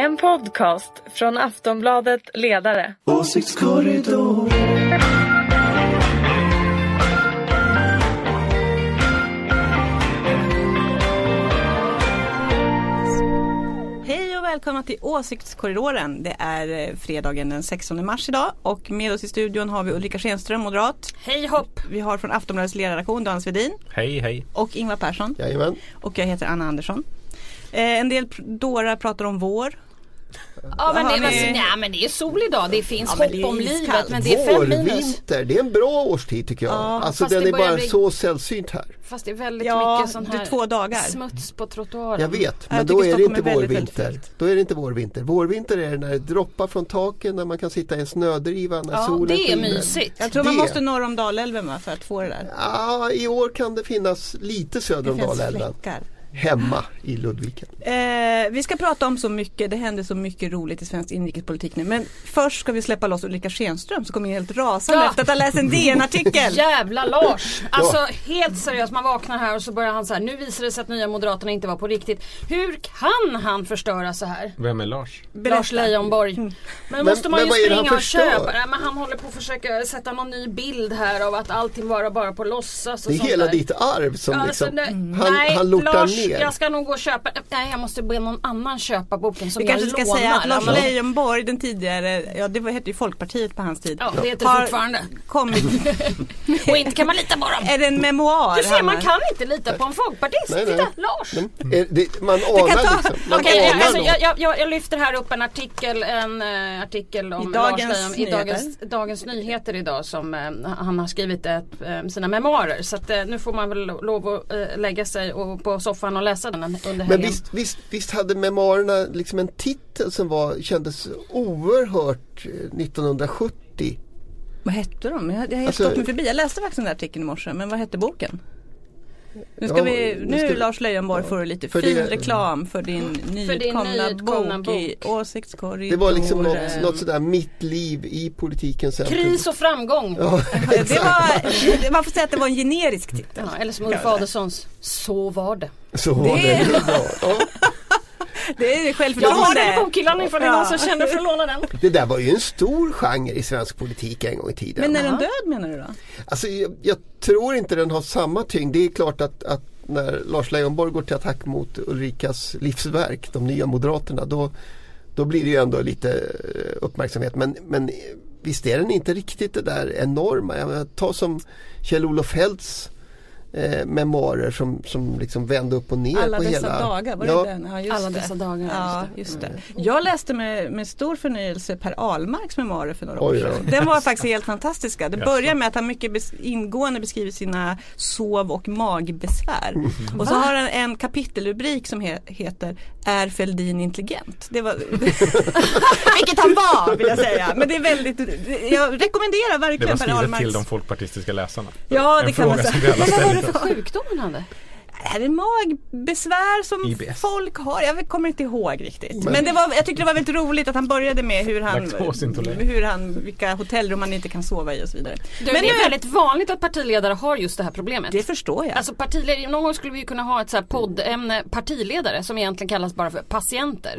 En podcast från Aftonbladet Ledare. Åsiktskorridor. Hej och välkomna till Åsiktskorridoren. Det är fredagen den 16 mars idag. Och med oss i studion har vi Ulrika Schenström, moderat. Hej hopp! Vi har från Aftonbladets ledarredaktion Dan Svedin. Hej hej. Och Ingvar Persson. Jajamän. Och jag heter Anna Andersson. En del dårar pratar om vår. Ja, men men det är sol idag. Det finns hopp om livet, men det är 5 minus. Vinter, det är en bra årstid tycker jag. Ja, alltså den är bara så sällsynt här. Fast det är väldigt mycket sån här 2 dagar. Smuts på trottoaren. Jag vet, men då är det inte vår vinter. Då är det inte vår vinter. Vår vinter är när det droppar från taken, när man kan sitta i en snödriva när solen skiner. Det är mysigt. Jag tror man måste norr om Dalälven för att få det där. Ja, i år kan det finnas lite söder om Dalälven. Hemma i Ludviken. Vi ska prata om så mycket. Det händer så mycket roligt i svensk inrikespolitik nu. Men först ska vi släppa loss Ulrika Schenström som kommer helt rasande efter att ha läst en DN-artikel. Jävla Lars! Alltså helt seriöst, man vaknar här och så börjar han så här: nu visar det sig att Nya Moderaterna inte var på riktigt. Hur kan han förstöra så här? Vem är Lars? Lars Leijonborg. Men måste man ju springa och köpa? Men han håller på att försöka sätta någon ny bild här av att allting var bara på låtsas. Det är hela ditt arv som liksom... Han lortar ner. Jag ska nog gå och köpa. Nej, jag måste be någon annan köpa boken som jag lånar. Vi kanske ska säga att Lars Leijonborg, den tidigare, det hette ju Folkpartiet på hans tid. Ja, det heter det fortfarande. Och inte kan man lita på dem. Är det en memoar? Du ser, man kan inte lita på en folkpartist. Nej. Titta, Lars. Man anar liksom. Jag lyfter här upp en artikel om Lars Leijonborg i Dagens Nyheter idag som han har skrivit sina memoarer. Så att, nu får man väl lov att lägga sig på soffan och läsa den under. Men visst hade memoarerna liksom en titel som kändes oerhört 1970. Vad hette de? Jag läste faktiskt den där artikeln i morse, men vad hette boken? Nu Lars Leijonborg får lite fin reklam för din nyutkomna bok i Åsiktskorridor. Det var liksom något sådär mitt liv i politiken. Kris och framgång. Ja, man får säga att det var en generisk titel. Ja, eller som Ulf Adelssons, så var det. Så var det. Det är självförtroende. Jag har den bokhyllan ifrån någon som känner för att låna den. Det där var ju en stor genre i svensk politik en gång i tiden. Men är den död menar du då? Alltså jag tror inte den har samma tyngd. Det är klart att när Lars Leijonborg går till attack mot Ulrikas livsverk, de nya moderaterna, då blir det ju ändå lite uppmärksamhet. Men visst är den inte riktigt det där enorma. Jag menar, ta som Kjell-Olof Feldts memoarer som liksom vände upp och ner alla på hela... Dagar, var det den? Ja, alla dessa dagar. Ja, just det. Jag läste med stor förnyelse Per Ahlmarks memoarer för några år sedan. Den var faktiskt helt fantastiska. Det börjar med att han mycket ingående beskriver sina sov- och magbesvär. Och så har han en kapitelrubrik som heter Är Fälldin intelligent? Det var... Vilket han var, vill jag säga. Men det är väldigt... Jag rekommenderar verkligen Per Ahlmarks... Det var skrivet till de folkpartistiska läsarna. Ja, det kan man säga. Vad är det för sjukdomen hade? Det är magbesvär som IBS. Folk har. Jag kommer inte ihåg riktigt. Men jag tyckte det var väldigt roligt att han började med vilka hotellrum man inte kan sova i och så vidare. Men det är väldigt vanligt att partiledare har just det här problemet. Det förstår jag. Alltså partiledare, någon gång skulle vi ju kunna ha ett så här poddämne partiledare som egentligen kallas bara för patienter.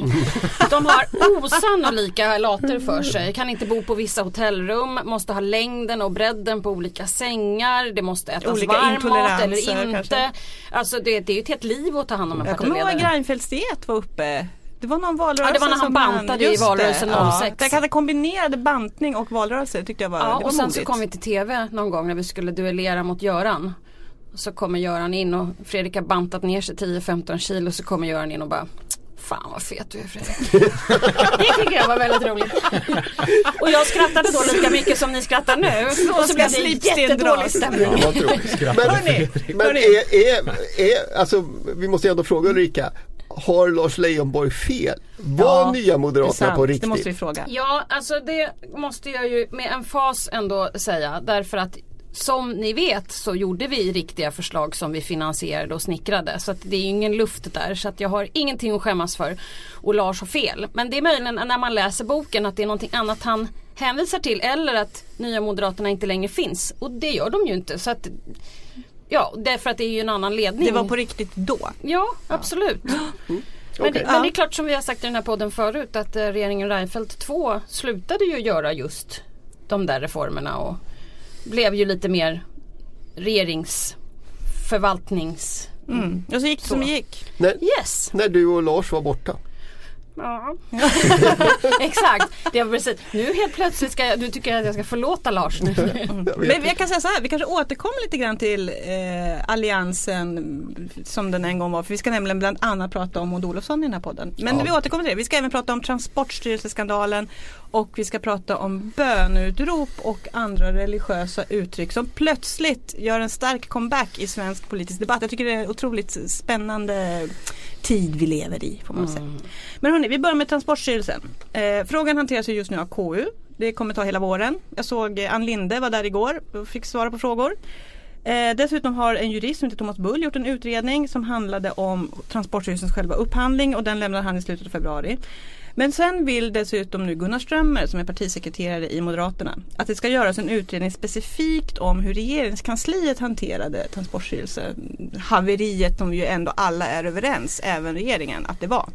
De har osannolika later för sig. Kan inte bo på vissa hotellrum. Måste ha längden och bredden på olika sängar. Det måste ätas olika varm mat eller inte. Kanske. Alltså det är ju ett helt liv att ta hand om en partiledare. Jag kommer ihåg Reinfeldts diet var uppe. Det var någon valrörelse. Ja, det var när han bantade i valrörelsen 06. Jag hade kombinerade bantning och valrörelse tyckte jag var modigt. Ja, och sen så kom vi till TV någon gång när vi skulle duellera mot Göran. Så kommer Göran in och Fredrik har bantat ner sig 10-15 kilo. Så kommer Göran in och bara... Fan vad fet du är, Fredrik. Det tycker jag var väldigt roligt. Och jag skrattade då lika mycket som ni skrattar nu. Och så blev det jättedålig stämning. Ja, men vi måste ändå fråga Ulrika. Har Lars Leijonborg fel? Var Nya Moderaterna på riktigt? Det måste vi fråga. Ja, alltså det måste jag ju med emfas ändå säga. Därför att som ni vet så gjorde vi riktiga förslag som vi finansierade och snickrade. Så att det är ju ingen luft där. Så att jag har ingenting att skämmas för. Och Lars har fel. Men det är möjligen när man läser boken att det är någonting annat han hänvisar till. Eller att Nya Moderaterna inte längre finns. Och det gör de ju inte. Så att... Ja, därför att det är ju en annan ledning. Det var på riktigt då. Ja, absolut. Mm. Men det är klart, som vi har sagt i den här podden förut, att regeringen Reinfeldt 2 slutade ju göra just de där reformerna och blev ju lite mer regeringsförvaltnings... Mm. Och så gick det som gick. När du och Lars var borta. Ja, exakt. Det var precis. Nu helt plötsligt du tycker att jag ska förlåta Lars nu. Men jag kan säga så här, vi kanske återkommer lite grann till alliansen som den en gång var. För vi ska nämligen bland annat prata om Maud Olofsson i den här podden. Men vi återkommer till det. Vi ska även prata om Transportstyrelseskandalen och vi ska prata om bönutrop och andra religiösa uttryck som plötsligt gör en stark comeback i svensk politisk debatt. Jag tycker det är en otroligt spännande tid vi lever i, får man säga. Men hörni, vi börjar med Transportstyrelsen. Frågan hanteras ju just nu av KU. Det kommer ta hela våren. Jag såg Ann Linde var där igår och fick svara på frågor. Dessutom har en jurist som heter Thomas Bull gjort en utredning som handlade om Transportstyrelsens själva upphandling, och den lämnade han i slutet av februari. Men sen vill dessutom nu Gunnar Strömmer, som är partisekreterare i Moderaterna, att det ska göras en utredning specifikt om hur regeringskansliet hanterade Transportstyrelsen. Haveriet, som ju ändå alla är överens, även regeringen, att det var.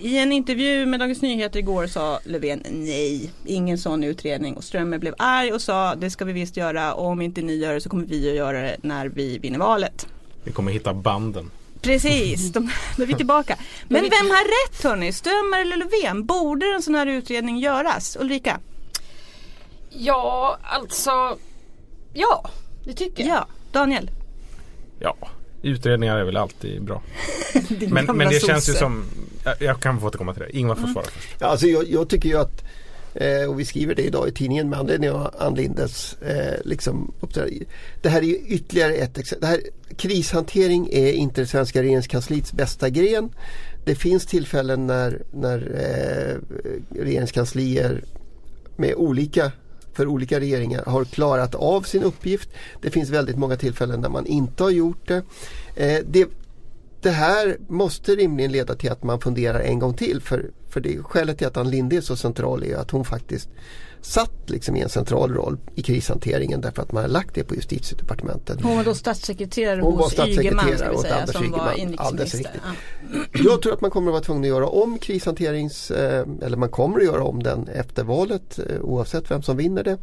I en intervju med Dagens Nyheter igår sa Löfven nej, ingen sån utredning, och Strömmer blev arg och sa det ska vi visst göra, och om inte ni gör det så kommer vi att göra det när vi vinner valet. Vi kommer hitta banden. Precis, då är vi tillbaka. Men vem har rätt, hörni? Strömmer eller Löfven? Borde en sån här utredning göras? Ulrika? Ja, det tycker jag. Ja, Daniel? Ja, utredningar är väl alltid bra. men det känns ju som... Jag kan få återkomma till det. Ingvar får svara först. Ja, alltså jag tycker ju att... och vi skriver det idag i tidningen med anledning av Ann Lindes liksom uppträdande. Det här är ju ytterligare ett exempel. Krishantering är inte det svenska regeringskansliets bästa gren. Det finns tillfällen när regeringskanslier för olika regeringar har klarat av sin uppgift. Det finns väldigt många tillfällen när man inte har gjort det. Det här måste rimligen leda till att man funderar en gång till, för det skälet till att Ann Linde är så central är att hon faktiskt satt liksom i en central roll i krishanteringen, därför att man har lagt det på Justitiedepartementet. Hon var då statssekreterare hos Ygeman, som Ygeman var inrikesminister. Jag tror att man kommer att vara tvungen att göra om den efter valet, oavsett vem som vinner det.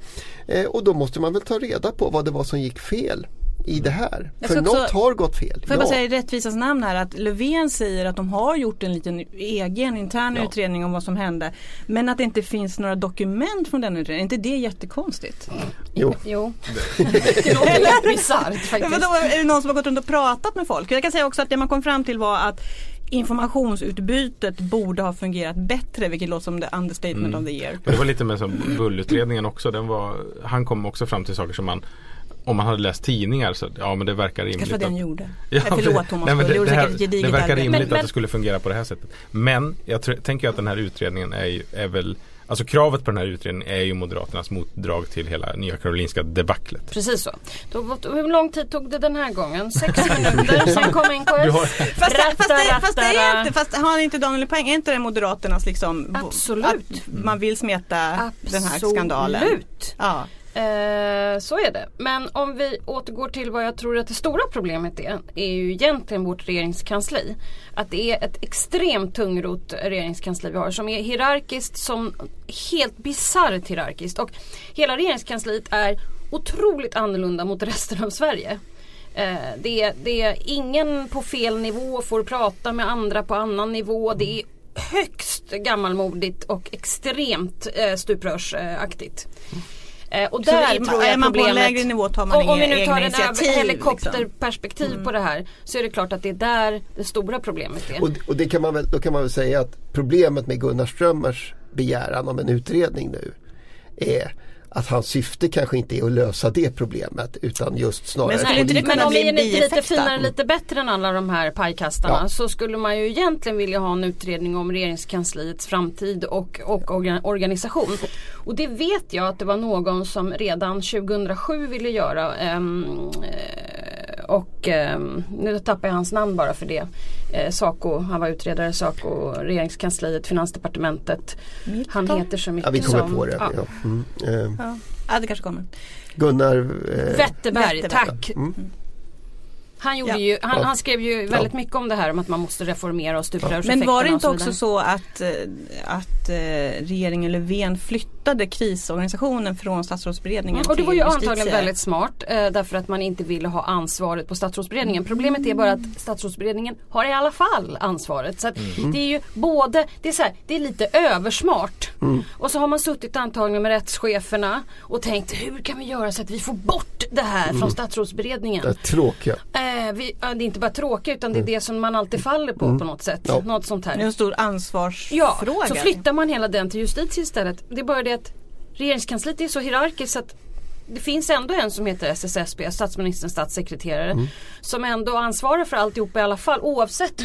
Och då måste man väl ta reda på vad det var som gick fel i det här. För något har gått fel. Får jag bara säga i rättvisans namn här att Löfven säger att de har gjort en liten egen intern utredning om vad som hände, men att det inte finns några dokument från den utredningen. Inte det är jättekonstigt? Mm. Jo. Det låter helt bizarrt faktiskt. Men då är det någon som har gått runt och pratat med folk. Jag kan säga också att det man kom fram till var att informationsutbytet borde ha fungerat bättre, vilket låter som the understatement of the year. Det var lite med som bullutredningen också. Han kom också fram till saker som man, om man hade läst tidningar, så men det verkar rimligt. Kanske den gjorde. Ja, förlåt Thomas. Det verkar rimligt att det skulle fungera på det här sättet. Men jag tänker att den här utredningen är väl... Alltså kravet på den här utredningen är ju Moderaternas motdrag till hela Nya Karolinska debaclet. Precis så. Hur lång tid tog det den här gången? 6 minuter, sen kom en KS. Fast har inte Daniel poäng? Är inte det Moderaternas liksom... Absolut. Att man vill smeta den här skandalen. Absolut. Ja. Så är det. Men om vi återgår till vad jag tror att det stora problemet är ju egentligen vårt regeringskansli. Att det är ett extremt tungrot regeringskansli vi har, som är hierarkiskt, som helt bisarrt hierarkiskt. Och hela regeringskansliet är otroligt annorlunda mot resten av Sverige. Det är ingen på fel nivå får prata med andra på annan nivå. Det är högst gammalmodigt och extremt stuprörsaktigt. Och där tror jag man på en lägre nivå tar man inga egna initiativ. Om vi nu tar en helikopterperspektiv på det här, så är det klart att det är där det stora problemet är. Och det kan man väl, då kan man väl säga att problemet med Gunnar Strömmers begäran om en utredning nu är att hans syfte kanske inte är att lösa det problemet, utan just snarare... Men om vi är lite finare, lite bättre än alla de här pajkastarna, så skulle man ju egentligen vilja ha en utredning om regeringskansliets framtid och organisation. Och det vet jag att det var någon som redan 2007 ville göra... nu tappar jag hans namn bara för det. Sako, han var utredare, Sako, regeringskansliet, finansdepartementet. Han heter så mycket som... vi kommer på det. Ja. Mm. Det kanske kommer. Gunnar Wetterberg, tack. Mm. Han gjorde ju, han skrev ju väldigt mycket om det här, om att man måste reformera och stupra ur. Men var det inte också så att regeringen Löfven flyttade krisorganisationen från statsrådsberedningen till justitie? Och det var ju antagligen väldigt smart, därför att man inte ville ha ansvaret på statsrådsberedningen. Problemet är bara att statsrådsberedningen har i alla fall ansvaret. Så att det är ju både, det är lite översmart. Och så har man suttit antagligen med rättscheferna och tänkt, hur kan vi göra så att vi får bort det här från statsrådsberedningen? Det är tråkiga. Det är inte bara tråkigt, utan det är det som man alltid faller på något sätt. Ja. Något sånt här. Det är en stor ansvarsfråga. Ja, så flyttar man hela den till justitie istället. Det är bara det att regeringskansliet är så hierarkiskt att det finns ändå en som heter SSSB, statsministerns statssekreterare, som ändå ansvarar för alltihop i alla fall. Oavsett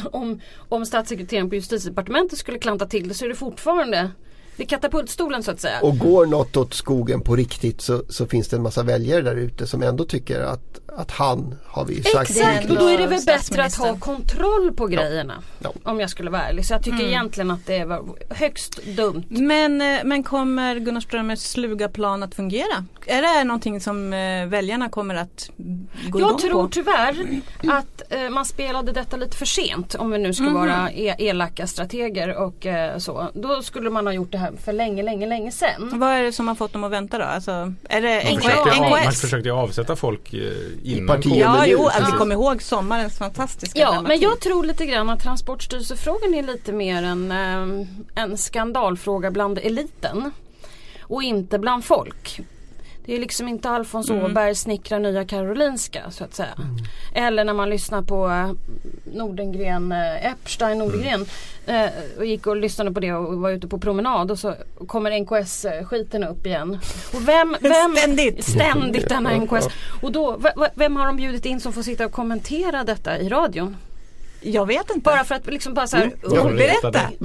om statssekreteraren på justitiedepartementet skulle klanta till det, så är det fortfarande vid katapultstolen så att säga. Och går något åt skogen på riktigt, så finns det en massa väljare där ute som ändå tycker att han har vi sagt. Exakt, och då är det väl bättre att ha kontroll på grejerna, om jag skulle vara ärlig. Så jag tycker egentligen att det var högst dumt. Men kommer Gunnar Strömmers sluga plan att fungera? Är det någonting som väljarna kommer att gå igång på? Jag tror tyvärr att man spelade detta lite för sent, om vi nu ska vara elaka strateger och så. Då skulle man ha gjort det här för länge sedan. Vad är det som har fått dem att vänta då? Alltså, är det man försökte avsätta folk innan KD. Ja, vi kommer ihåg sommarens fantastiska dramatik. Men jag tror lite grann att Transportstyrelsefrågan är lite mer en skandalfråga bland eliten och inte bland folk. Det är liksom inte Alfons Åberg snickrar Nya Karolinska, så att säga. Eller när man lyssnar på Nordengren, Epstein Nordengren, och gick och lyssnade på det och var ute på promenad, och så kommer NKS-skiten upp igen. Och vem ständigt denna NKS. Och då, vem har de bjudit in som får sitta och kommentera detta i radion? Jag vet inte. Bara för att liksom bara så här,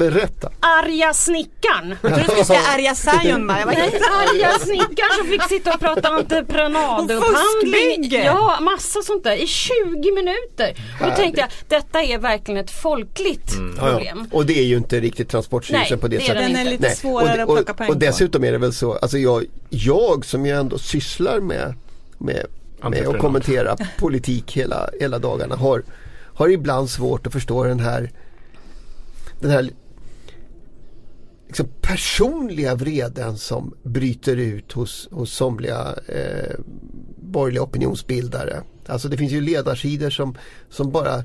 berätta. Arja snickaren. Jag tror du skulle säga Arja Säjön. Arja snickaren som fick sitta och prata entreprenadupphandling. Ja, massa sånt där i 20 minuter. Och då tänkte jag, detta är verkligen ett folkligt problem. Ja. Och det är ju inte riktigt Transportstyrelsen på det sättet. Den är lite svårare att plocka på. Och dessutom är det väl så, alltså jag som ju ändå sysslar med att kommentera politik hela dagarna har ibland svårt att förstå den här liksom personliga vreden som bryter ut hos somliga borgerliga opinionsbildare. Alltså det finns ju ledarsidor som bara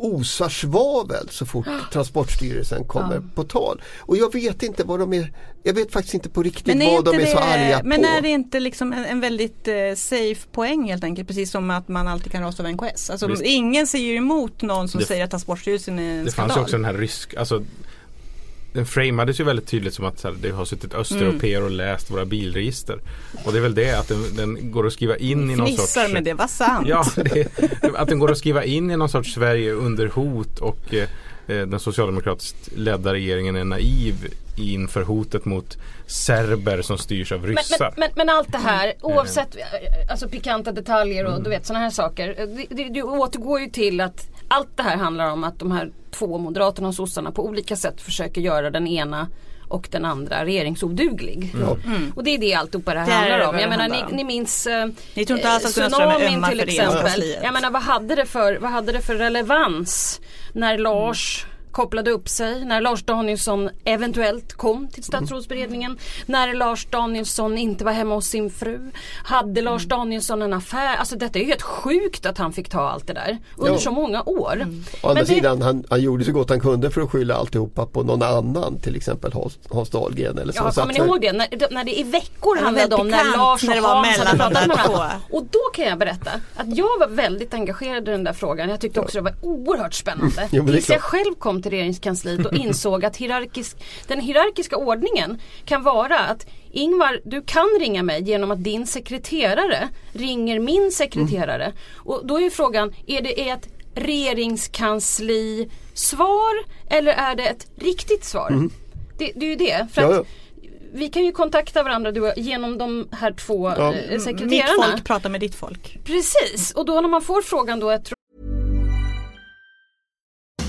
osar svavel så fort Transportstyrelsen kommer på tal. Och jag vet inte vad de är. Jag vet faktiskt inte på riktigt vad de är så arga på. Men är det inte liksom en väldigt safe poäng helt enkelt? Precis som att man alltid kan rasa av NKS. Alltså, ingen säger emot någon som säger att Transportstyrelsen är en skandal. Det fanns också den här risk. Alltså, den framades ju väldigt tydligt som att det har suttit östeuropeer och läst våra bilregister. Och det är väl det att den går att skriva in i någon sorts... men det var sant. Ja, att den går att skriva in i någon sorts Sverige under hot, och den socialdemokratiskt ledda regeringen är naiv inför hotet mot serber som styrs av ryssar. Men allt det här, oavsett alltså pikanta detaljer och du vet såna här saker, det återgår ju till att allt det här handlar om att de här två moderaterna och sossarna på olika sätt försöker göra den ena och den andra regeringsoduglig. Och det är det alltihopa det här handlar om. Jag menar, ni minns tsunamin till exempel. Jag menar, vad hade det för relevans när Lars kopplade upp sig, när Lars Danielsson eventuellt kom till statsrådsberedningen, när Lars Danielsson inte var hemma hos sin fru, hade Lars Danielsson en affär? Alltså detta är ju helt sjukt att han fick ta allt det där under så många år. Å andra sidan, han gjorde så gott han kunde för att skylla alltihopa på någon annan, till exempel Hans Dahlgren eller så. Ja, kommer ni ihåg det? När det i veckor handlade om när Lars och Hans hade pratat med varandra. Och då kan jag berätta att jag var väldigt engagerad i den där frågan. Jag tyckte också det var oerhört spännande. Tills jag själv kom till regeringskansliet och insåg att den hierarkiska ordningen kan vara att Ingvar, du kan ringa mig genom att din sekreterare ringer min sekreterare. Och då är ju frågan, är det ett regeringskansli svar eller är det ett riktigt svar? Det är ju det, för att vi kan ju kontakta varandra genom de här två sekreterarna. Mitt folk pratar med ditt folk. Precis, och då när man får frågan då ett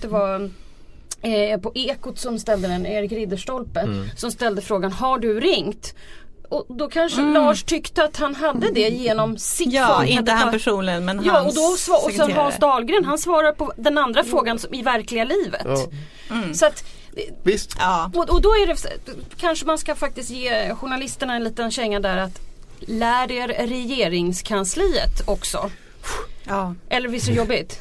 Det var på Ekot som ställde den, Erik Ridderstolpe, som ställde frågan, har du ringt? Och då kanske Lars tyckte att han hade det genom sitt folk. Inte han personligen, men hans och sen Hans Dahlgren, han svarar på den andra frågan som, i verkliga livet. Så att, visst. Och då är det, kanske man ska faktiskt ge journalisterna en liten känga där, att lär er regeringskansliet också. Eller visst är det jobbigt.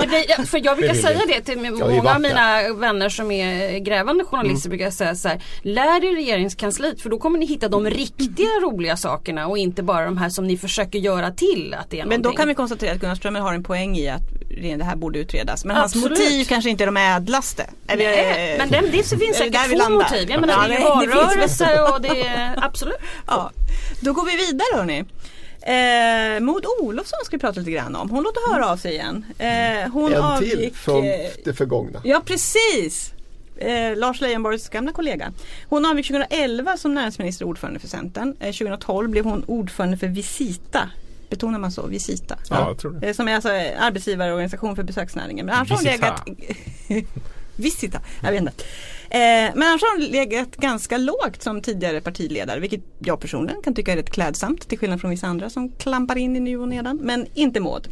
Det blir, för jag brukar säga det till många av mina vänner som är grävande journalister, brukar jag säga så här: lär er regeringskansliet, för då kommer ni hitta de riktiga roliga sakerna och inte bara de här som ni försöker göra till att det är någonting. Men då kan vi konstatera att Gunnar Strömmer har en poäng i att det här borde utredas. Men hans motiv kanske inte är de ädlaste. Nej, men det finns säkert två motiv. Jag menar, det är valrörelse och det är absolut. Då går vi vidare, hörni. Maud Olofsson ska vi prata lite grann om. Hon låter höra av sig igen. Hon avgick till från det förgångna. Ja, precis. Lars Leijonborgs gamla kollega. Hon avgick 2011 som näringsminister och ordförande för Centern. 2012 blev hon ordförande för Visita. Betonar man så? Visita. Ja, jag tror det. Som är alltså arbetsgivarorganisation för besöksnäringen. Men annars Visita, jag vet inte. Men annars har hon legat ganska lågt som tidigare partiledare, vilket jag personligen kan tycka är rätt klädsamt, till skillnad från vissa andra som klampar in i nu och nedan, men inte Maud.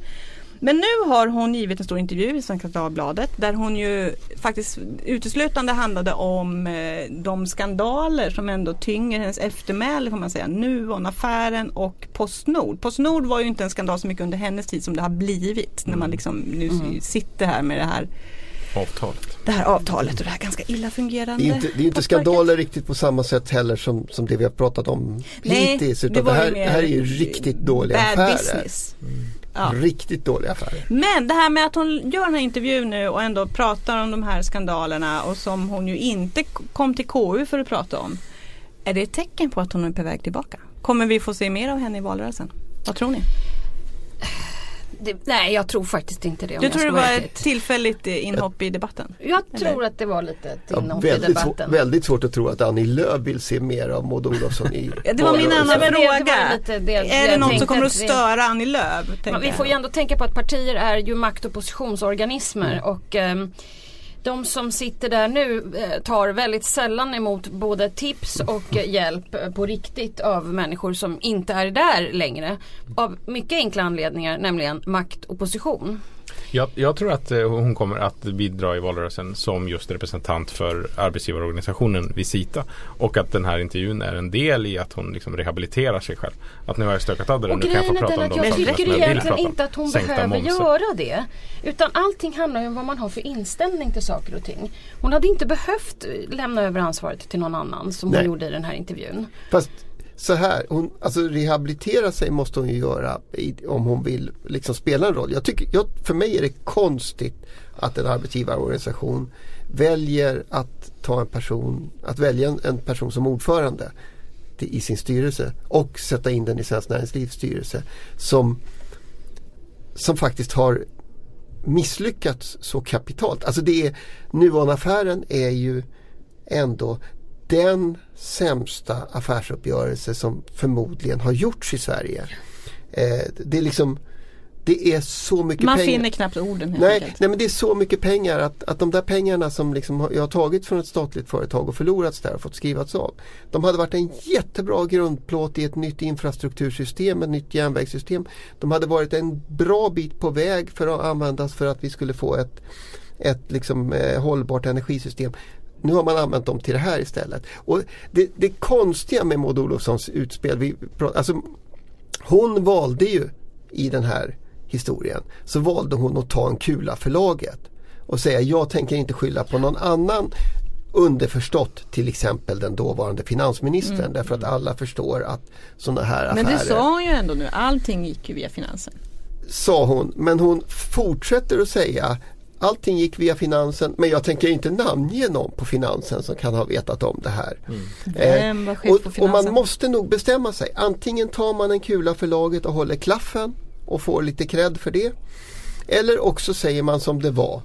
Men nu har hon givit en stor intervju i Svenska Dagbladet där hon ju faktiskt uteslutande handlade om de skandaler som ändå tynger hennes eftermäle, får man säga, Nuon-affären och Postnord. Postnord var ju inte en skandal så mycket under hennes tid som det har blivit när man liksom nu sitter här med det här avtalet. Det här avtalet och det här ganska illa fungerande. Det är ju inte skandaler riktigt på samma sätt heller som det vi har pratat om hittills. Utan det här är ju riktigt dåliga affärer. Business. Riktigt dåliga affärer. Men det här med att hon gör den här intervjun nu och ändå pratar om de här skandalerna, och som hon ju inte kom till KU för att prata om. Är det ett tecken på att hon är på väg tillbaka? Kommer vi få se mer av henne i valrörelsen? Vad tror ni? Nej, jag tror faktiskt inte det. Du tror det var ett tillfälligt inhopp i debatten? Jag tror att det var lite ett inhopp i debatten. Väldigt svårt att tro att Annie Lööf vill se mer av Maud Olofsson i det var min andra fråga. Är det någon som kommer att störa Annie Lööf? Vi får ju ändå tänka på att partier är ju makt- och positionsorganismer, och de som sitter där nu tar väldigt sällan emot både tips och hjälp på riktigt av människor som inte är där längre. Av mycket enkla anledningar, nämligen makt och position. Jag tror att hon kommer att bidra i valrörelsen som just representant för arbetsgivarorganisationen Visita, och att den här intervjun är en del i att hon liksom rehabiliterar sig själv. Att nu har jag stökat av det, och nu kan jag få prata om dem. Jag tycker egentligen inte att hon behöver göra det, utan allting handlar ju om vad man har för inställning till saker och ting. Hon hade inte behövt lämna över ansvaret till någon annan som hon gjorde i den här intervjun. Fast så här, rehabilitera sig måste hon ju göra om hon vill liksom spela en roll. För mig är det konstigt att en arbetsgivarorganisation väljer att välja en person som ordförande i sin styrelse och sätta in den i Svenskt Näringslivs styrelse som faktiskt har misslyckats så kapitalt. Alltså Nuon-affären är ju ändå den sämsta affärsuppgörelse som förmodligen har gjorts i Sverige. Det är liksom, det är så mycket pengar. Man finner knappt orden. Nej, men det är så mycket pengar att de där pengarna som liksom jag har tagit från ett statligt företag och förlorats där och fått skrivats av, de hade varit en jättebra grundplåt i ett nytt infrastruktursystem, ett nytt järnvägssystem. De hade varit en bra bit på väg för att användas för att vi skulle få ett liksom hållbart energisystem. Nu har man använt dem till det här istället. Och det konstiga med Maud Olofssons utspel, hon valde ju i den här historien, så valde hon att ta en kula för laget och säga, jag tänker inte skylla på någon annan, underförstått till exempel den dåvarande finansministern, därför att alla förstår att sådana här affärer... Men det sa hon ju ändå nu, allting gick ju via finansen. Sa hon, men hon fortsätter att säga Allting gick via finansen, men jag tänker inte namnge någon på finansen som kan ha vetat om det här. Mm. Och man måste nog bestämma sig. Antingen tar man en kula för laget och håller klaffen och får lite cred för det. Eller också säger man som det var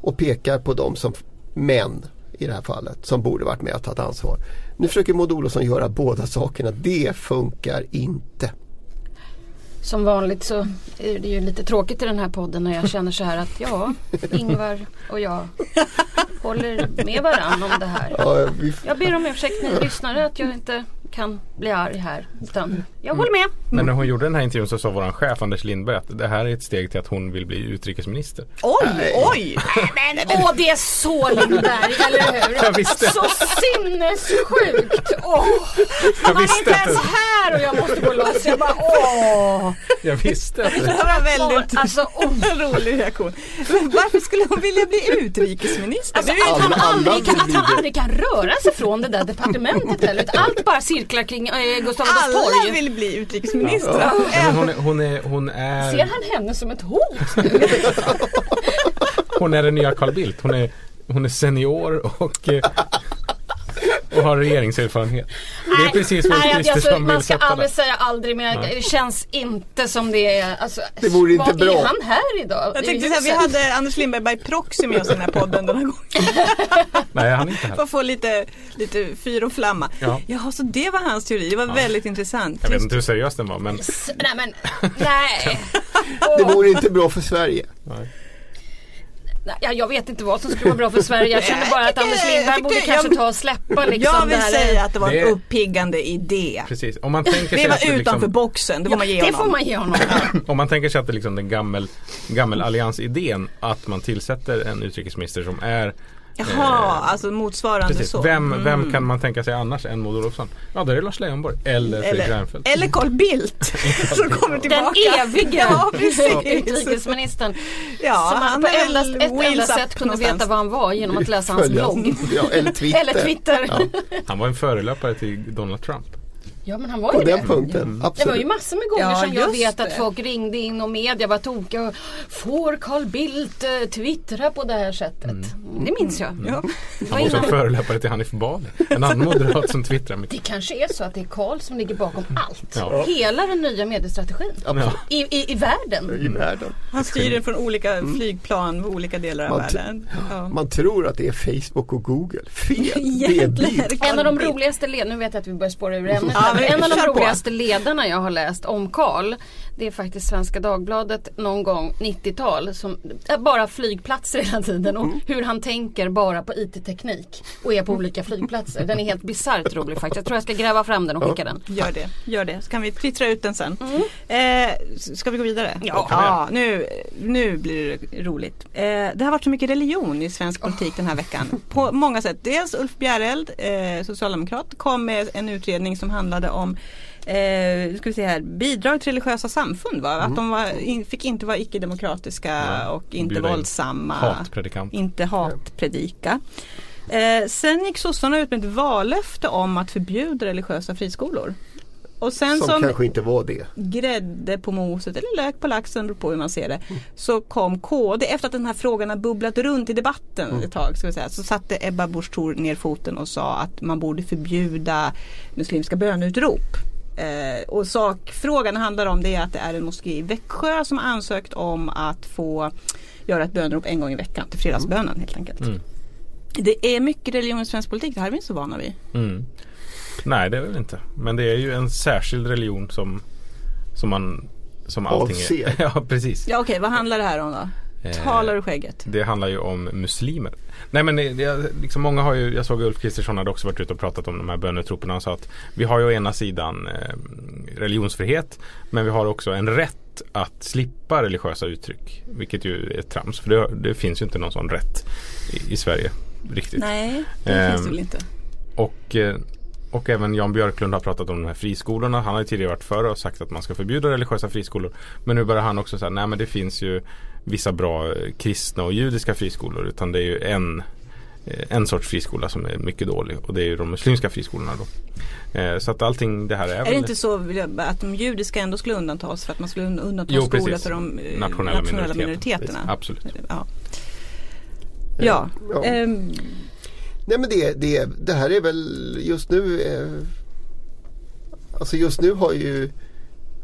och pekar på dem som män i det här fallet som borde varit med att ta ett ansvar. Nu försöker Maud Olofsson göra båda sakerna. Det funkar inte. Som vanligt så är det ju lite tråkigt i den här podden när jag känner så här att ja, Ingvar och jag håller med varandra om det här. Jag ber om ursäkt ni lyssnare att jag inte kan bli arg här, utan jag håller med. Men när hon gjorde den här intervjun så sa vår chef Anders Lindberg att det här är ett steg till att hon vill bli utrikesminister. Oj! Åh, det är så Lindberg, eller hur? Så sinnessjukt! Han är inte ens här och jag måste gå loss. Jag bara, Jag visste det. Det var väldigt rolig reaktion. Men varför skulle hon vilja bli utrikesminister? Alltså, att han aldrig kan röra sig från det där departementet eller allt bara cirklar kring Gustav Adolfs torg. Alla vill bli utrikesminister. Ja. Hon är... Ser han henne som ett hot? Hon är den nya Carl Bildt. Hon är senior och har regeringserfarenhet. Det är precis vad Kristersson vill sätta. Man ska aldrig säga aldrig, men det känns inte som det är. Alltså, det vore inte bra. Är han här idag? Jag tänkte att vi hade Anders Lindberg by proxy med oss i den här podden den här gången. Nej, han är inte här. För att få lite fyr och flamma. Ja. Jaha, så det var hans teori. Det var väldigt intressant. Jag vet inte hur seriös den var, men... Nej. Det vore inte bra för Sverige. Nej. Jag vet inte vad som skulle vara bra för Sverige. Jag känner bara att Anders Lindberg borde kanske ta och släppa liksom. Jag vill säga att det var en uppiggande idé. Precis. Om man tänker sig det var utanför liksom, boxen, det får man ge honom. Om man tänker sig att det liksom den gammel alliansidén att man tillsätter en utrikesminister som är... Jaha, alltså motsvarande precis. Så. Vem kan man tänka sig annars än Maud Olofsson? Ja, det är Lars Leijonborg eller Fredrik Reinfeldt. Eller Carl Bildt som kommer tillbaka. Den eviga utrikesministern. Ja, som han på ett enda sätt kunde veta vad han var genom att läsa hans blogg. Ja, eller Twitter. Ja. Han var en förelöpare till Donald Trump. Ja, men han var ju den punkten. Det var ju massor med gånger som jag vet att folk ringde in och media var tokiga. Får Carl Bildt twittra på det här sättet? Mm. Det minns jag. Mm. Han var också föreläppare till Hanif Bali. En annan moderat som twittrar mycket. Det kanske är så att det är Carl som ligger bakom allt. Ja. Hela den nya mediestrategin. Ja. I världen. Mm. I världen. Han styr den från olika flygplan på olika delar av världen. Ja. Man tror att det är Facebook och Google. Fel. Det är Bildt. En av de roligaste ledarna, nu vet jag att vi börjar spåra ur ämnet. En av de roligaste ledarna jag har läst om Carl, det är faktiskt Svenska Dagbladet någon gång 90-tal som bara flygplatser hela tiden och hur han tänker bara på IT-teknik och är på olika flygplatser. Den är helt bizarrt rolig faktiskt. Jag tror jag ska gräva fram den och skicka den. Gör det. Så kan vi twittra ut den sen. Mm. Ska vi gå vidare? Ja, nu blir det roligt. Det har varit så mycket religion i svensk politik den här veckan. På många sätt. Dels Ulf Bjereld, socialdemokrat, kom med en utredning som handlade om bidrag till religiösa samfund, va? Att de fick inte vara icke-demokratiska och inte våldsamma, inte hatpredika. Sen gick sossarna ut med ett vallöfte om att förbjuda religiösa friskolor. Och sen som kanske inte var det. Grädde på moset eller lök på laxen, beror på hur man ser det. Så kom KD, efter att den här frågan har bubblat runt i debatten ett tag, ska vi säga, så satte Ebba Busch Thor ner foten och sa att man borde förbjuda muslimska bönutrop. Och sakfrågan handlar om det att det är en moské i Växjö som har ansökt om att få göra ett bönrop en gång i veckan till fredagsbönen helt enkelt. Mm. Det är mycket religion i svensk politik, det här är vi inte så vana vid. Mm. Nej, det är väl inte. Men det är ju en särskild religion som allting är. Ja, precis. Ja, okej. Vad handlar det här om då? Talar du skägget? Det handlar ju om muslimer. Nej, men liksom många har ju... Jag såg Ulf Kristersson hade också varit ute och pratat om de här bönetroparna och sa att vi har ju å ena sidan religionsfrihet, men vi har också en rätt att slippa religiösa uttryck. Vilket ju är trams, för det finns ju inte någon sån rätt i Sverige riktigt. Nej, det finns det väl inte. Och även Jan Björklund har pratat om de här friskolorna. Han har ju tidigare varit för och sagt att man ska förbjuda religiösa friskolor. Men nu börjar han också säga, nej men det finns ju vissa bra kristna och judiska friskolor. Utan det är ju en sorts friskola som är mycket dålig. Och det är ju de muslimska friskolorna då. Så att allting det här är väl... Är det inte så att de judiska ändå skulle undantas för att man skulle undanta skolor för de nationella minoriteterna? Absolut. Ja. Ja. Nej, men det här är väl just nu... Alltså just nu har ju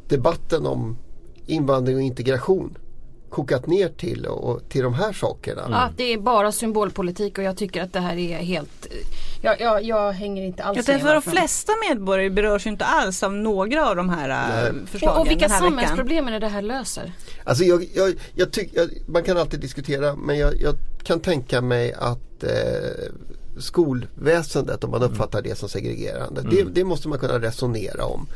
debatten om invandring och integration kokat ner till de här sakerna. Mm. Ja, det är bara symbolpolitik och jag tycker att det här är helt... Jag hänger inte alls med. För de flesta medborgare berörs ju inte alls av några av de här förslagen. Och vilka samhällsproblem är det här löser? Alltså jag tycker... Man kan alltid diskutera, men jag kan tänka mig att... skolväsendet, om man uppfattar det som segregerande. Mm. Det måste man kunna resonera om.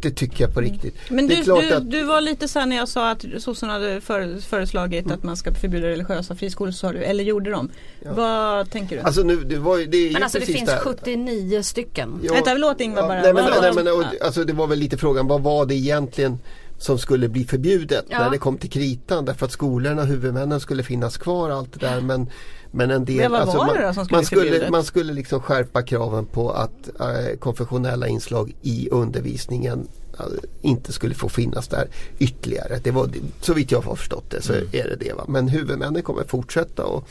Det tycker jag på riktigt. Men det är klart att... du var lite så här när jag sa att sossarna hade föreslagit att man ska förbjuda religiösa friskolor, sa du, eller gjorde de. Ja. Vad tänker du? Alltså nu, men alltså det finns där 79 stycken. Vänta, låt Ingvar bara. Alltså det var väl lite frågan, vad var det egentligen som skulle bli förbjudet när det kom till kritan, därför att skolorna och huvudmännen skulle finnas kvar, allt det där, men en del, men alltså, man skulle liksom skärpa kraven på att konfessionella inslag i undervisningen inte skulle få finnas där ytterligare. Det var, så vitt jag har förstått det, så är det va. Men huvudmännen kommer fortsätta, och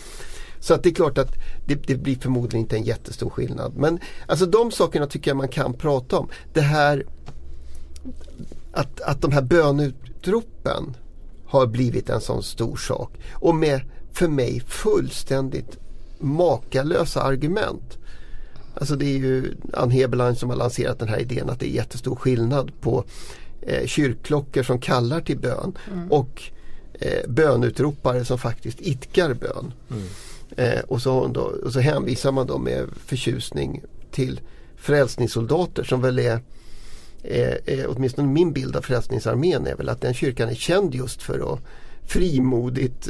så att det är klart att det blir förmodligen inte en jättestor skillnad, men alltså de sakerna tycker jag man kan prata om. Det här att de här bönutropen har blivit en sån stor sak, och med för mig fullständigt makalösa argument. Alltså det är ju Ann Heberlein som har lanserat den här idén att det är jättestor skillnad på kyrkklockor som kallar till bön och bönutropare som faktiskt idkar bön. Mm. Och så hänvisar man dem med förtjusning till frälsningssoldater som väl är... åtminstone min bild av Frälsningsarmén är väl att den kyrkan är känd just för att frimodigt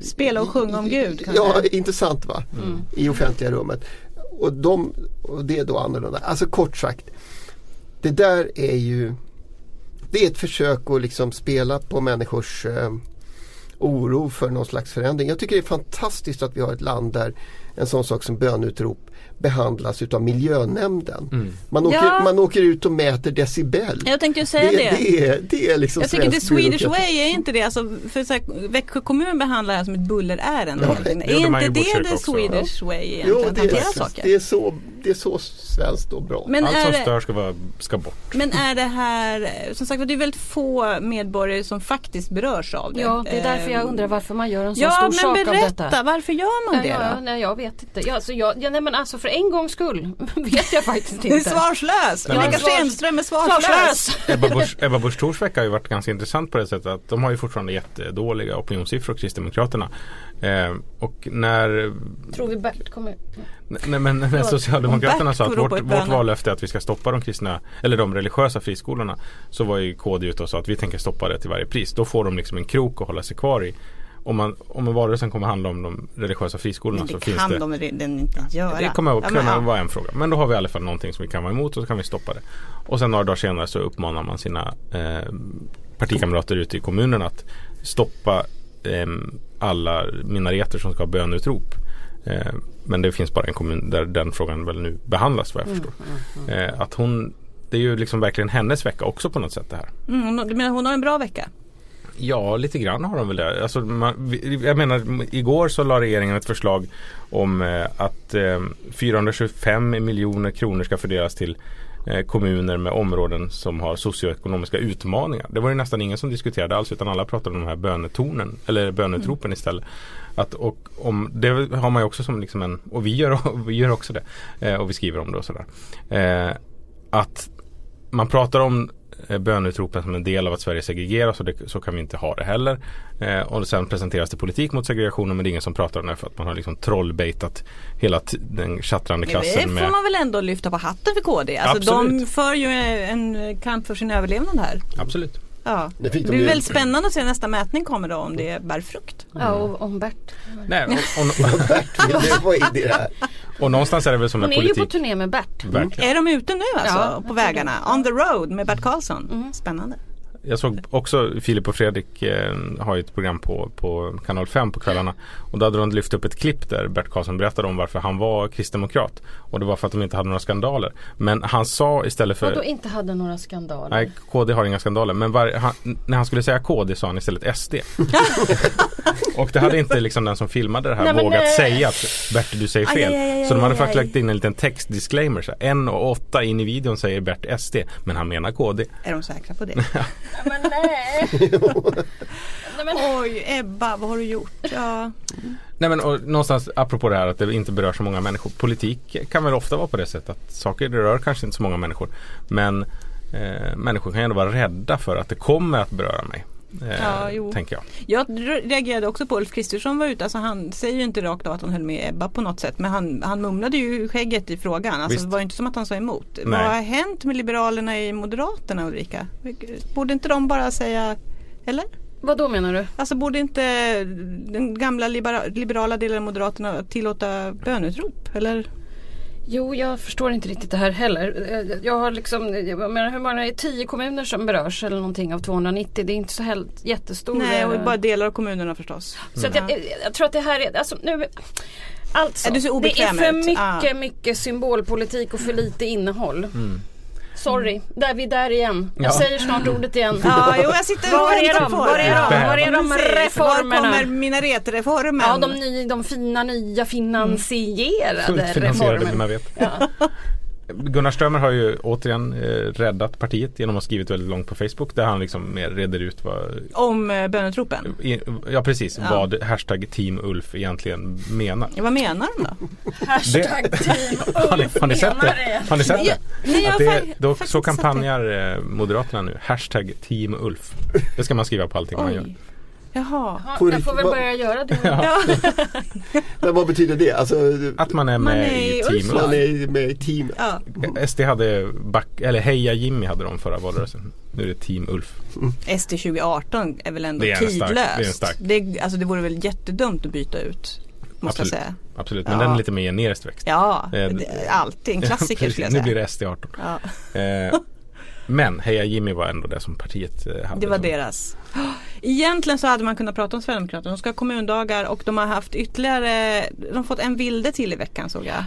spela och sjunga om Gud. Ja, intressant va? Mm. I offentliga rummet. Och det är då annorlunda. Alltså kort sagt, det där är ju, det är ett försök att liksom spela på människors oro för någon slags förändring. Jag tycker det är fantastiskt att vi har ett land där en sån sak som bönutrop behandlas utav miljönämnden. Mm. Man åker ut och mäter decibel. Jag tänkte säga det är liksom, jag tycker det Swedish way är inte det, alltså, för så här, Växjö kommun behandlar det här som ett bullerärende. Ja, är inte det Swedish way egentligen? Jo, det är så svenskt och bra. Men allt som stör ska bort. Men är det här, som sagt, det är väldigt få medborgare som faktiskt berörs av det. Ja, det är därför jag undrar varför man gör en så stor sak av detta. Ja, men berätta, varför gör man det då? Ja, nej, jag vet inte. Men alltså för en gångs skull vet jag faktiskt inte. Det är svarslös. Ulrika Schenström är svarslös. Ebba Busch Thors vecka har ju varit ganska intressant på det sättet att de har ju fortfarande jättedåliga opinionssiffror, Kristdemokraterna. Och när... Tror vi Bert kommer... Nej, men när Socialdemokraterna sa att vårt vallöfte är att vi ska stoppa de kristna, eller de religiösa friskolorna, så var ju KD ute och sa att vi tänker stoppa det till varje pris. Då får de liksom en krok att hålla sig kvar i. Om en varelse kommer handla om de religiösa friskolorna, så finns det... Den inte göra. Det kommer att kunna vara en fråga. Men då har vi i alla fall någonting som vi kan vara emot, och så kan vi stoppa det. Och sen några dagar senare så uppmanar man sina partikamrater ute i kommunen att stoppa alla minareter som ska ha bönutrop. Men det finns bara en kommun där den frågan väl nu behandlas, vad jag förstår. Att hon... Det är ju liksom verkligen hennes vecka också på något sätt det här. Du menar hon har en bra vecka? Ja, lite grann har de väl det. Alltså, jag menar, igår så la regeringen ett förslag om att 425 miljoner kronor ska fördelas till kommuner med områden som har socioekonomiska utmaningar. Det var ju nästan ingen som diskuterade alls, utan alla pratade om de här bönetornen, eller bönetropen istället. Det har man ju också som liksom en... Och vi gör också det. Och vi skriver om det och sådär. Att man pratar om bönutropen som en del av att Sverige segregeras, och så kan vi inte ha det heller. Och sen presenteras det politik mot segregationen, men det är ingen som pratar om det, för att man har liksom trollbaitat hela den chattrande klassen. Det får man väl ändå lyfta på hatten för KD. Alltså, de för ju en kamp för sin överlevnad här. Absolut. Ja. Det blir väl spännande att se nästa mätning kommer då, om det bär frukt. Ja, och om Bert. Nej, om Bert vill det, vad är det här? Och någonstans är det väl som en politik. Hon är ju på turné med Bert. Är de ute nu alltså, på vägarna? On the road med Bert Karlsson. Mm. Spännande. Jag såg också Filip och Fredrik har ju ett program på Kanal 5 på kvällarna, och då hade de lyft upp ett klipp där Bert Karlsson berättade om varför han var kristdemokrat, och det var för att de inte hade några skandaler. Men han sa istället för... Och då inte hade några skandaler? Nej, KD har inga skandaler, men när han skulle säga KD sa han istället SD. Och det hade inte liksom den som filmade det här vågat säga att Bert, du säger fel. Så de hade faktiskt lagt in en liten textdisclaimer så 1:08 in i videon säger Bert SD, men han menar KD. Är de säkra på det? Men nej. Oj, Ebba, vad har du gjort? Ja. Nej, men och någonstans apropå det här att det inte berör så många människor. Politik kan väl ofta vara på det sättet att saker det rör kanske inte så många människor, men människor kan ju ändå vara rädda för att det kommer att beröra mig. Tänker jag reagerade också på Ulf Kristersson var ute, alltså han säger ju inte rakt av att han höll med Ebba på något sätt, men han mumlade ju skägget i frågan, alltså det var ju inte som att han sa emot. Nej. Vad har hänt med Liberalerna i Moderaterna, Ulrika? Borde inte de bara säga, eller? Vad då menar du? Alltså borde inte den gamla liberala delen av Moderaterna tillåta bönutrop, eller? Jo, jag förstår inte riktigt det här heller. Jag har liksom, jag menar, hur många är 10 kommuner som berörs eller någonting av 290? Det är inte så helt jättestora. Nej, och bara delar av kommunerna förstås. Så att jag tror att det här är, alltså nu... Alltså, det är för mycket symbolpolitik och för lite innehåll. Mm. Sorry, där vi är där igen. Jag säger snart ordet igen. Ja, jo, jag sitter var är de reformerna? Var kommer minaretreformen? Ja, de fina nya finansierade reformerna. Ja. Gunnar Strömmer har ju återigen räddat partiet genom att ha skrivit väldigt långt på Facebook där han liksom mer reder ut vad... Om bönetropen? Ja, precis. Ja. Vad hashtag Team Ulf egentligen menar. Ja, vad menar han då? Hashtag Team Ulf har ni sett det? Har ni sett det? Så kampanjar Moderaterna nu. Hashtag Team Ulf. Det ska man skriva på allting man gör. Jaha. Jag får väl börja göra det. Ja. Men vad betyder det? Alltså, att man är med i team. Ja. SD hade Heja Jimmy hade de förra valrörelsen. Nu är det Team Ulf. SD 2018 är väl ändå tidlöst. Det vore väl jättedumt att byta ut. Måste absolut, jag säga. Absolut, men den är lite mer generiskt växt. Ja, alltid en klassiker skulle jag säga. Nu blir det SD 18. Ja. Men Heja Jimmy var ändå det som partiet hade. Det var deras. Egentligen så hade man kunnat prata om Sverigedemokraterna. De ska ha kommundagar och de har haft ytterligare... De har fått en vilde till i veckan, såg jag.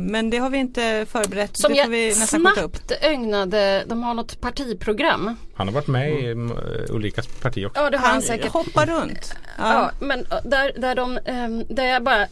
Men det har vi inte förberett. Som det får vi nästan snabbt upp. Ögnade... De har något partiprogram. Han har varit med i Ulrikas parti också. Ja, det har han säkert. Hoppar runt. Ja, men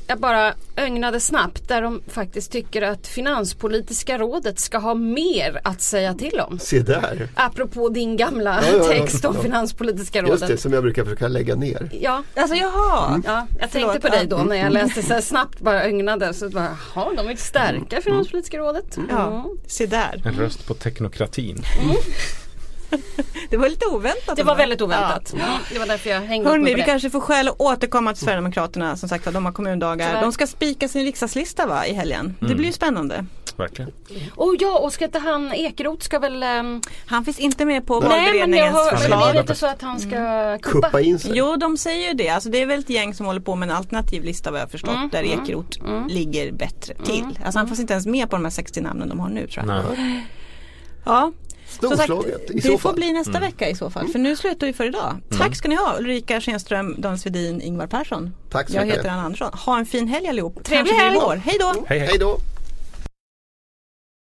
jag bara ögnade snabbt. Där de faktiskt tycker att Finanspolitiska rådet ska ha mer att säga till om. Se där. Apropå din gamla text om Finanspolitiska rådet. Just det, som jag brukar försöka lägga ner. Ja, alltså jag tänkte på dig då när jag läste så snabbt, bara ögnade. Så bara, de vill stärka Finanspolitiska rådet. Ja, se där. En röst på teknokratin. Det var lite oväntat. Det var väldigt oväntat. Ja. Det var därför jag hängde upp på det. Vi kanske får skäl att återkomma till Sverigedemokraterna. Som sagt, de har kommundagar. De ska spika sin riksdagslista i helgen. Det blir ju spännande. Verkligen. Och ska inte han Ekeroth ska väl... Han finns inte med på valberedningens förslag. Men det är inte så att han ska kuppa in sig. Jo, de säger ju det. Alltså, det är väl ett gäng som håller på med en alternativ lista, vad jag förstått, där Ekeroth ligger bättre till. Alltså, han finns inte ens med på de här 60 namnen de har nu, tror jag. Nej. Ja. Storslaget, det får bli nästa vecka i så fall, för nu slutar vi för idag. Tack ska ni ha, Ulrika Schenström, Dan Svedin, Ingvar Persson. Tack så mycket. Jag heter Anna Andersson. Ha en fin helg allihop. Trevlig helg. Hej då. Hej då.